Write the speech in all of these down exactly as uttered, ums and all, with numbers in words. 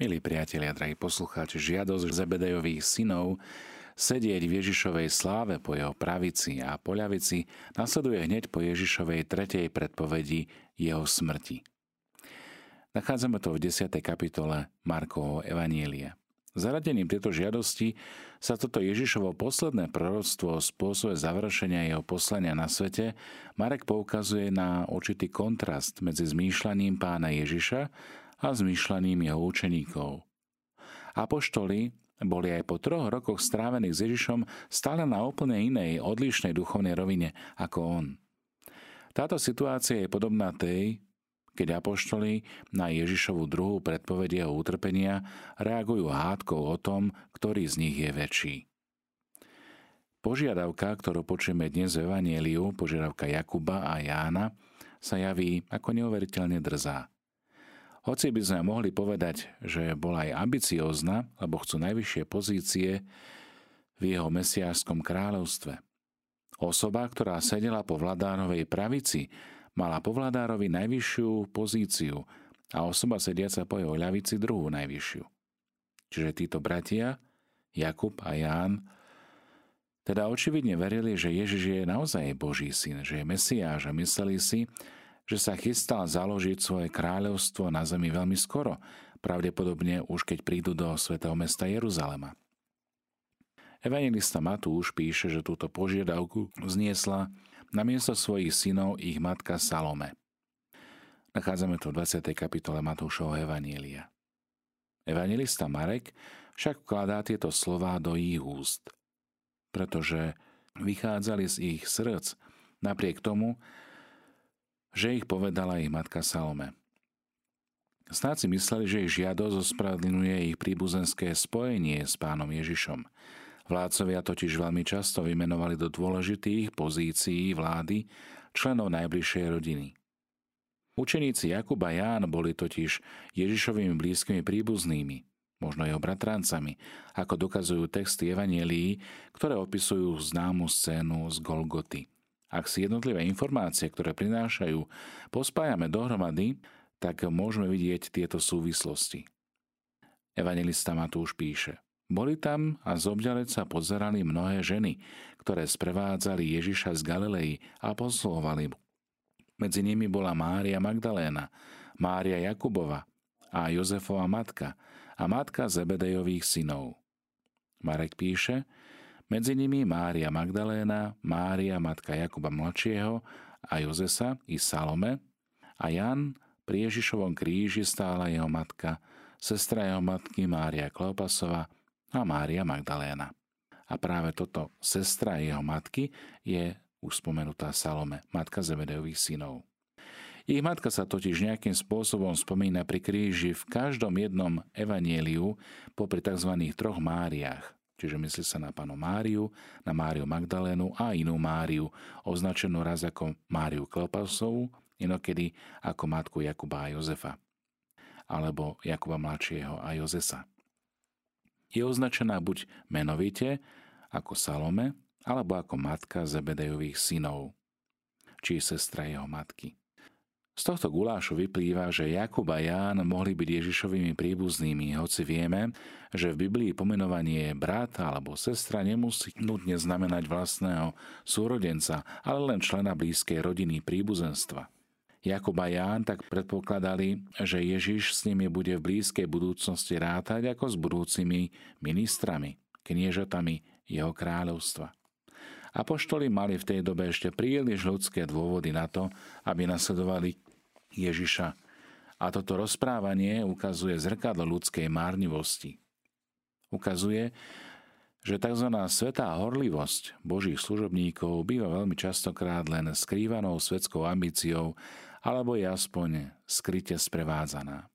Milí priatelia, drahí poslucháči, žiadosť Zebedejových synov sedieť v Ježišovej sláve po jeho pravici a po ľavici nasleduje hneď po Ježišovej tretej predpovedi jeho smrti. Nachádzame to v desiatej kapitole Markovho evanielia. Zaradením tieto žiadosti sa toto Ježišovo posledné proroctvo o spôsobe završenia jeho poslania na svete Marek poukazuje na určitý kontrast medzi zmýšľaním pána Ježiša a zmýšľaním jeho učeníkov. Apoštoli boli aj po troch rokoch strávených s Ježišom stále na úplne inej, odlišnej duchovnej rovine ako on. Táto situácia je podobná tej, keď apoštoli na Ježišovu druhú predpoveď jeho utrpenia reagujú hádkou o tom, ktorý z nich je väčší. Požiadavka, ktorú počujeme dnes v evanjeliu, požiadavka Jakuba a Jána, sa javí ako neuveriteľne drzá. Hoci by sme mohli povedať, že bola aj ambiciózna, lebo chcú najvyššie pozície v jeho mesiášskom kráľovstve. Osoba, ktorá sedela po vládárovej pravici, mala po vládárovi najvyššiu pozíciu a osoba sediaca po jeho ľavici druhú najvyššiu. Čiže títo bratia, Jakub a Ján, teda očividne verili, že Ježiš je naozaj Boží syn, že je Mesiáš a mysleli si, že sa chystal založiť svoje kráľovstvo na zemi veľmi skoro, pravdepodobne už keď prídu do svätého mesta Jeruzalema. Evanjelista Matúš píše, že túto požiadavku vzniesla namiesto svojich synov ich matka Salome. Nachádzame to v dvadsiatej kapitole Matúšovho evanjelia. Evanjelista Marek však vkladá tieto slová do ich úst, pretože vychádzali z ich srdc napriek tomu, že ich povedala ich matka Salome. Snáď si mysleli, že ich žiadosť ospravedlňuje ich príbuzenské spojenie s pánom Ježišom. Vládcovia totiž veľmi často vymenovali do dôležitých pozícií vlády členov najbližšej rodiny. Učeníci Jakub a Ján boli totiž Ježišovými blízkymi príbuznými, možno jeho bratrancami, ako dokazujú texty evanjelií, ktoré opisujú známu scénu z Golgoty. Ak si jednotlivé informácie, ktoré prinášajú, pospájame dohromady, tak môžeme vidieť tieto súvislosti. Evanjelista Matúš píše: Boli tam a zobďalec sa pozerali mnohé ženy, ktoré sprevádzali Ježiša z Galilei a posluhovali mu. Medzi nimi bola Mária Magdaléna, Mária Jakubova a Jozefova matka a matka Zebedejových synov. Marek píše: Medzi nimi Mária Magdaléna, Mária, matka Jakuba mladšieho a Jozesa i Salome a Jan pri Ježišovom kríži stála jeho matka, sestra jeho matky Mária Kleopasova a Mária Magdaléna. A práve toto sestra jeho matky je už spomenutá Salome, matka Zebedejových synov. Ich matka sa totiž nejakým spôsobom spomína pri kríži v každom jednom evanjeliu popri tzv. Troch Máriách. Čiže myslí sa na panu Máriu, na Máriu Magdalénu a inú Máriu, označenú raz ako Máriu Kleopasovú, inokedy ako matku Jakuba a Jozefa, alebo Jakuba mladšieho a Jozesa. Je označená buď menovite ako Salome, alebo ako matka Zebedejových synov, či sestra jeho matky. Z tohto gulášu vyplýva, že Jakub a Ján mohli byť Ježišovými príbuznými, hoci vieme, že v Biblii pomenovanie brata alebo sestra nemusí nutne znamenať vlastného súrodenca, ale len člena blízkej rodiny príbuzenstva. Jakub a Ján tak predpokladali, že Ježiš s nimi bude v blízkej budúcnosti rátať ako s budúcimi ministrami, kniežatami jeho kráľovstva. Apoštoli mali v tej dobe ešte príliš ľudské dôvody na to, aby nasledovali Ježiša. A toto rozprávanie ukazuje zrkadlo ľudskej márnivosti. Ukazuje, že tzv. Svätá horlivosť Božích služobníkov býva veľmi častokrát len skrývanou svetskou ambíciou alebo je aspoň skryte sprevádzaná.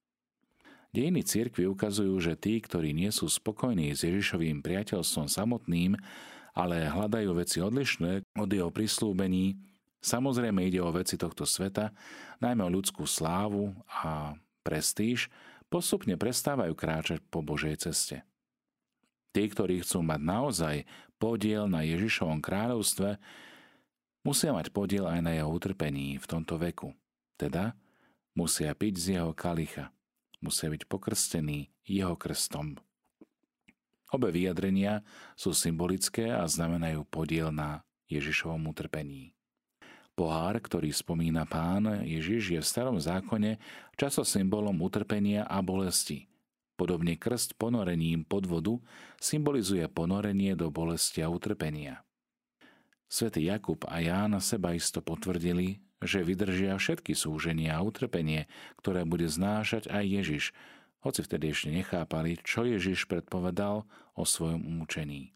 Dejiny cirkvi ukazujú, že tí, ktorí nie sú spokojní s Ježišovým priateľstvom samotným, ale hľadajú veci odlišné od jeho prislúbení, samozrejme ide o veci tohto sveta, najmä o ľudskú slávu a prestíž, postupne prestávajú kráčať po Božej ceste. Tí, ktorí chcú mať naozaj podiel na Ježišovom kráľovstve, musia mať podiel aj na jeho utrpení v tomto veku. Teda musia piť z jeho kalicha, musia byť pokrstení jeho krstom. Obe vyjadrenia sú symbolické a znamenajú podiel na Ježišovom utrpení. Pohár, ktorý spomína Pán Ježiš, je v Starom zákone často symbolom utrpenia a bolesti. Podobne krst ponorením pod vodu symbolizuje ponorenie do bolesti a utrpenia. Svätý Jakub a Ján sebaisto potvrdili, že vydržia všetky súženia a utrpenie, ktoré bude znášať aj Ježiš, hoci vtedy ešte nechápali, čo Ježiš predpovedal o svojom umúčení.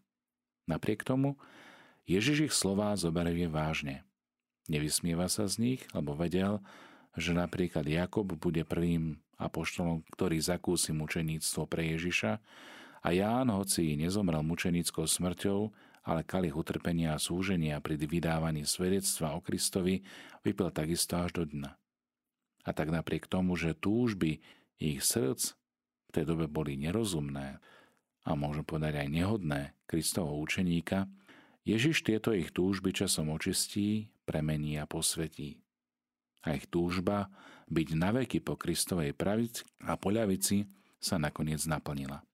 Napriek tomu, Ježiš ich slová zoberie vážne. Nevysmieva sa z nich, lebo vedel, že napríklad Jakub bude prvým apoštolom, ktorý zakúsi mučeníctvo pre Ježiša, a Ján, hoci nezomrel mučeníckou smrťou, ale kalich utrpenia a súženia pri vydávaní svedectva o Kristovi vypil takisto až do dna. A tak napriek tomu, že túžby ich srdc v tej dobe boli nerozumné a môžem povedať aj nehodné Kristovho učeníka, Ježiš tieto ich túžby časom očistí, premení a posvetí. A ich túžba byť naveky po Kristovej pravici a po ľavici sa nakoniec naplnila.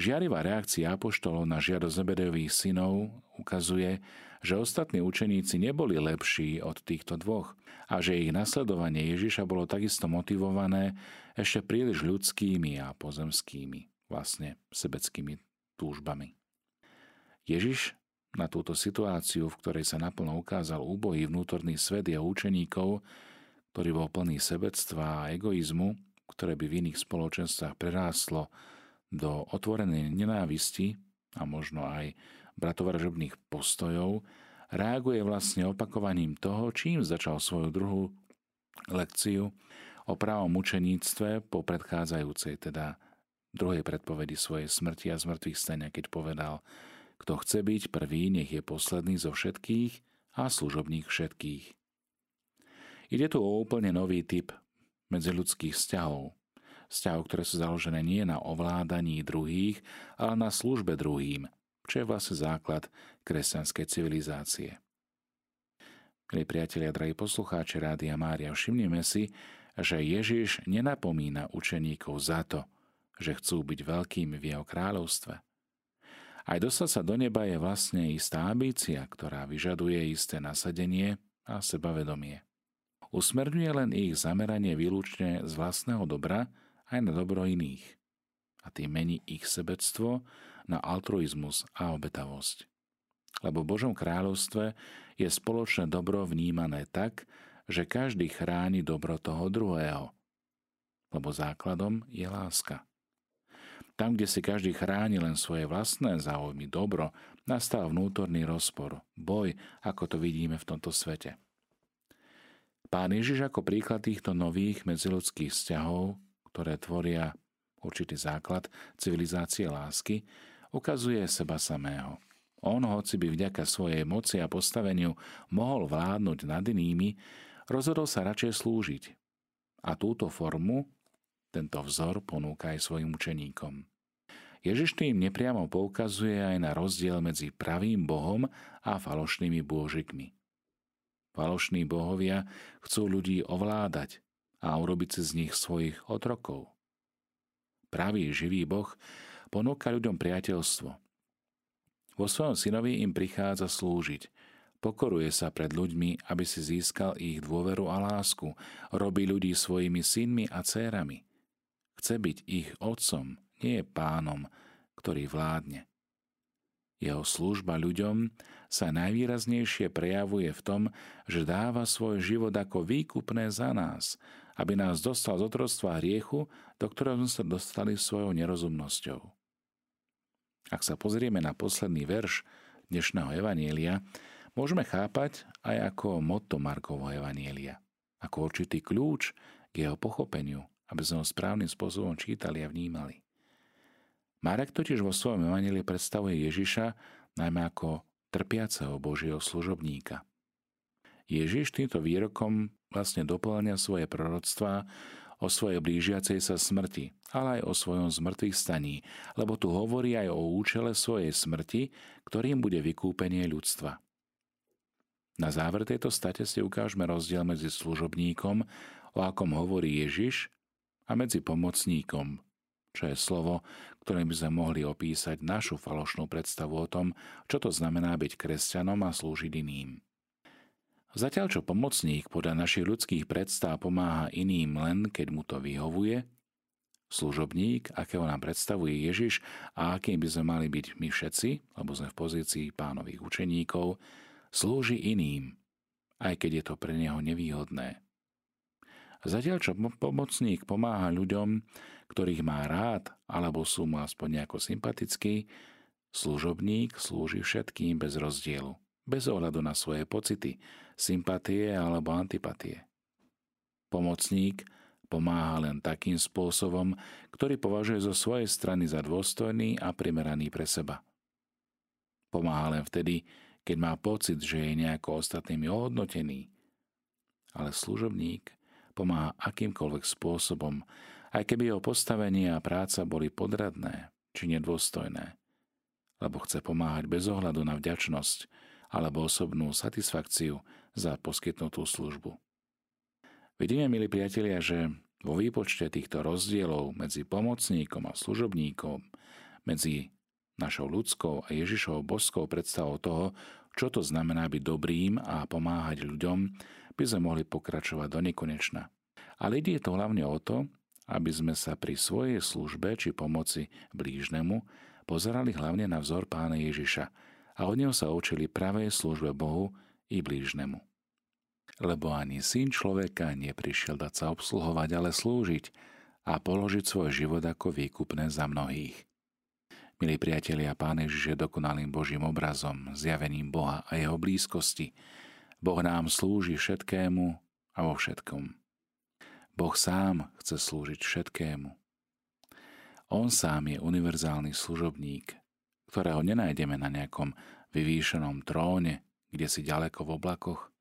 Žiarivá reakcia apoštolov na žiadosť Zebedejových synov ukazuje, že ostatní učeníci neboli lepší od týchto dvoch a že ich nasledovanie Ježiša bolo takisto motivované ešte príliš ľudskými a pozemskými, vlastne sebeckými túžbami. Ježiš na túto situáciu, v ktorej sa naplno ukázal úbohý vnútorný svet jeho učeníkov, ktorý bol plný sebectva a egoizmu, ktoré by v iných spoločenstvách prerástlo do otvorenej nenávisti a možno aj bratovražobných postojov, reaguje vlastne opakovaním toho, čím začal svoju druhú lekciu o právom mučeníctve po predchádzajúcej, teda druhej predpovedi svojej smrti a zmrtvých stania, keď povedal: kto chce byť prvý, nech je posledný zo všetkých a služobník všetkých. Ide tu o úplne nový typ medziľudských vzťahov, Vzťahov, ktoré sú založené nie na ovládaní druhých, ale na službe druhým, čo je vlastne základ kresťanskej civilizácie. Milí priatelia, drahí poslucháči Rádia Mária, všimnime si, že Ježiš nenapomína učeníkov za to, že chcú byť veľkými v jeho kráľovstve. Aj dostať sa do neba je vlastne istá ambícia, ktorá vyžaduje isté nasadenie a sebavedomie. Usmerňuje len ich zameranie výlučne z vlastného dobra aj na dobro iných, a tým mení ich sebectvo na altruizmus a obetavosť. Lebo v Božom kráľovstve je spoločné dobro vnímané tak, že každý chráni dobro toho druhého, lebo základom je láska. Tam, kde si každý chráni len svoje vlastné záujmy, dobro, nastal vnútorný rozpor, boj, ako to vidíme v tomto svete. Pán Ježiš ako príklad týchto nových medziľudských vzťahov, ktoré tvoria určitý základ civilizácie lásky, ukazuje seba samého. On, hoci by vďaka svojej moci a postaveniu mohol vládnuť nad inými, rozhodol sa radšej slúžiť. A túto formu, tento vzor ponúka aj svojim učeníkom. Ježiš tým nepriamo poukazuje aj na rozdiel medzi pravým Bohom a falošnými bôžikmi. Falošní bohovia chcú ľudí ovládať a urobiť si z nich svojich otrokov. Pravý živý Boh ponúka ľuďom priateľstvo. Vo svojom synovi im prichádza slúžiť. Pokoruje sa pred ľuďmi, aby si získal ich dôveru a lásku. Robí ľudí svojimi synmi a dcérami. Chce byť ich otcom, nie pánom, ktorý vládne. Jeho služba ľuďom sa najvýraznejšie prejavuje v tom, že dáva svoj život ako výkupné za nás, aby nás dostal z otroctva hriechu, do ktorého sme sa dostali svojou nerozumnosťou. Ak sa pozrieme na posledný verš dnešného evanielia, môžeme chápať aj ako motto Markovho evanielia, ako určitý kľúč k jeho pochopeniu, aby sme ho správnym spôsobom čítali a vnímali. Marek totiž vo svojom evanjeliu predstavuje Ježiša najmä ako trpiaceho Božieho služobníka. Ježiš týmto výrokom vlastne dopĺňa svoje proroctvá o svojej blížiacej sa smrti, ale aj o svojom zmrtvých staní, lebo tu hovorí aj o účele svojej smrti, ktorým bude vykúpenie ľudstva. Na záver tejto state si ukážeme rozdiel medzi služobníkom, o akom hovorí Ježiš, a a medzi pomocníkom, čo je slovo, ktorým by sme mohli opísať našu falošnú predstavu o tom, čo to znamená byť kresťanom a slúžiť iným. Zatiaľ, čo pomocník podľa našich ľudských predstáv pomáha iným len, keď mu to vyhovuje, služobník, akého nám predstavuje Ježiš a akým by sme mali byť my všetci, lebo sme v pozícii pánových učeníkov, slúži iným, aj keď je to pre neho nevýhodné. Zatiaľ, čo pomocník pomáha ľuďom, ktorých má rád, alebo sú mu aspoň nejako sympatickí, služobník slúži všetkým bez rozdielu, bez ohľadu na svoje pocity, sympatie alebo antipatie. Pomocník pomáha len takým spôsobom, ktorý považuje zo svojej strany za dôstojný a primeraný pre seba. Pomáha len vtedy, keď má pocit, že je nejako ostatnými ohodnotený. Ale služobník pomáha akýmkoľvek spôsobom, aj keby jeho postavenie a práca boli podradné či nedôstojné, lebo chce pomáhať bez ohľadu na vďačnosť alebo osobnú satisfakciu za poskytnutú službu. Vidíme, milí priatelia, že vo výpočte týchto rozdielov medzi pomocníkom a služobníkom, medzi našou ľudskou a Ježišovou božskou predstavou toho, čo to znamená byť dobrým a pomáhať ľuďom, by sme mohli pokračovať do nekonečna. Ale ide to hlavne o to, aby sme sa pri svojej službe či pomoci blížnemu pozerali hlavne na vzor Pána Ježiša a od neho sa učili pravej službe Bohu i blížnemu. Lebo ani Syn človeka neprišiel dať sa obsluhovať, ale slúžiť a položiť svoj život ako výkupné za mnohých. Milí priatelia, Pán Ježiš je dokonalým Božím obrazom, zjavením Boha a jeho blízkosti. Boh nám slúži všetkému a vo všetkom. Boh sám chce slúžiť všetkému. On sám je univerzálny služobník, ktorého nenájdeme na nejakom vyvýšenom tróne, kde si ďaleko v oblakoch,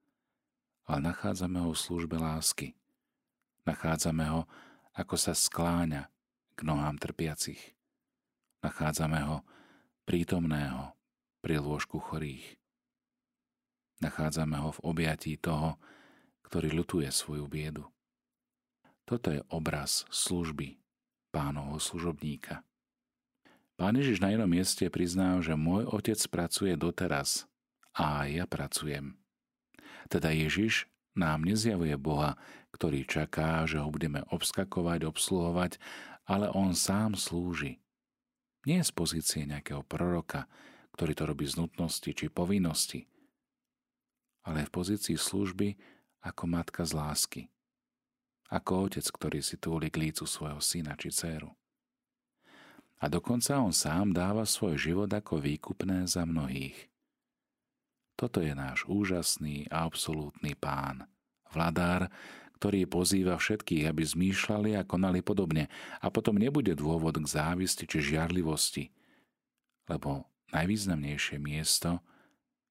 ale nachádzame ho v službe lásky. Nachádzame ho, ako sa skláňa k nohám trpiacich. Nachádzame ho prítomného pri lôžku chorých. Nachádzame ho v objatí toho, ktorý ľutuje svoju biedu. Toto je obraz služby Pánovho služobníka. Pán Ježiš na inom mieste prizná, že môj otec pracuje doteraz a ja pracujem. Teda Ježiš nám nezjavuje Boha, ktorý čaká, že ho budeme obskakovať, obsluhovať, ale on sám slúži. Nie z pozície nejakého proroka, ktorý to robí z nutnosti či povinnosti, ale v pozícii služby ako matka z lásky, ako otec, ktorý si túli k lícu svojho syna či dcéru. A dokonca on sám dáva svoj život ako výkupné za mnohých. Toto je náš úžasný a absolútny Pán, vladár, ktorý pozýva všetkých, aby zmýšľali a konali podobne a potom nebude dôvod k závisti či žiarlivosti, lebo najvýznamnejšie miesto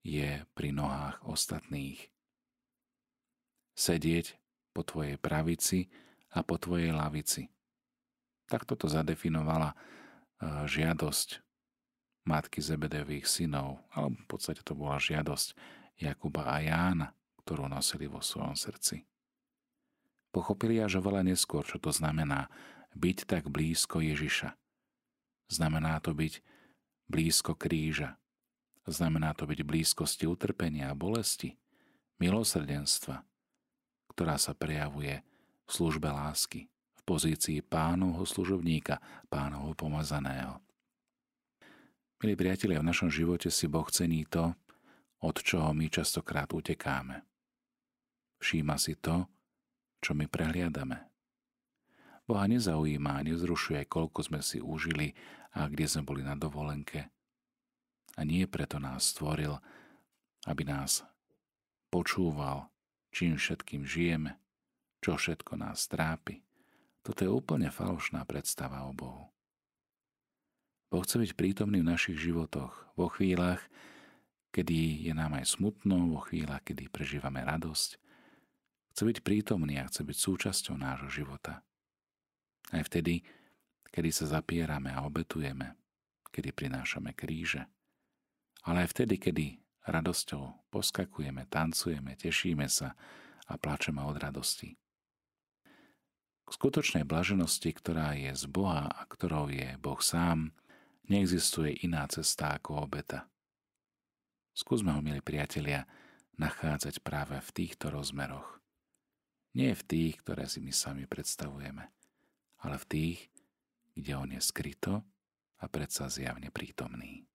je pri nohách ostatných. Sedieť po tvojej pravici a po tvojej lavici. Takto to zadefinovala žiadosť matky Zebedejových synov, ale v podstate to bola žiadosť Jakuba a Jána, ktorú nosili vo svojom srdci. Pochopili až oveľa neskôr, čo to znamená byť tak blízko Ježiša. Znamená to byť blízko kríža. Znamená to byť blízkosti utrpenia a bolesti, milosrdenstva, ktorá sa prejavuje v službe lásky, v pozícii Pánovho služobníka, Pánovho pomazaného. Milí priatelia, v našom živote si Boh cení to, od čoho my častokrát utekáme. Všíma si to, čo my prehliadame. Boha nezaujíma a nezrušuje, koľko sme si užili a kde sme boli na dovolenke. A nie preto nás stvoril, aby nás počúval, čím všetkým žijeme, čo všetko nás trápi. Toto je úplne falošná predstava o Bohu. Boh chce byť prítomný v našich životoch, vo chvíľach, kedy je nám aj smutno, vo chvíľach, kedy prežívame radosť. Chce byť prítomný a chce byť súčasťou nášho života. Aj vtedy, kedy sa zapierame a obetujeme, kedy prinášame kríže. Ale aj vtedy, kedy radosťou poskakujeme, tancujeme, tešíme sa a plačeme od radosti. K skutočnej blaženosti, ktorá je z Boha a ktorou je Boh sám, neexistuje iná cesta ako obeta. Skúsme ho, milí priatelia, nachádzať práve v týchto rozmeroch. Nie v tých, ktoré si my sami predstavujeme, ale v tých, kde on je skryto a predsa zjavne prítomný.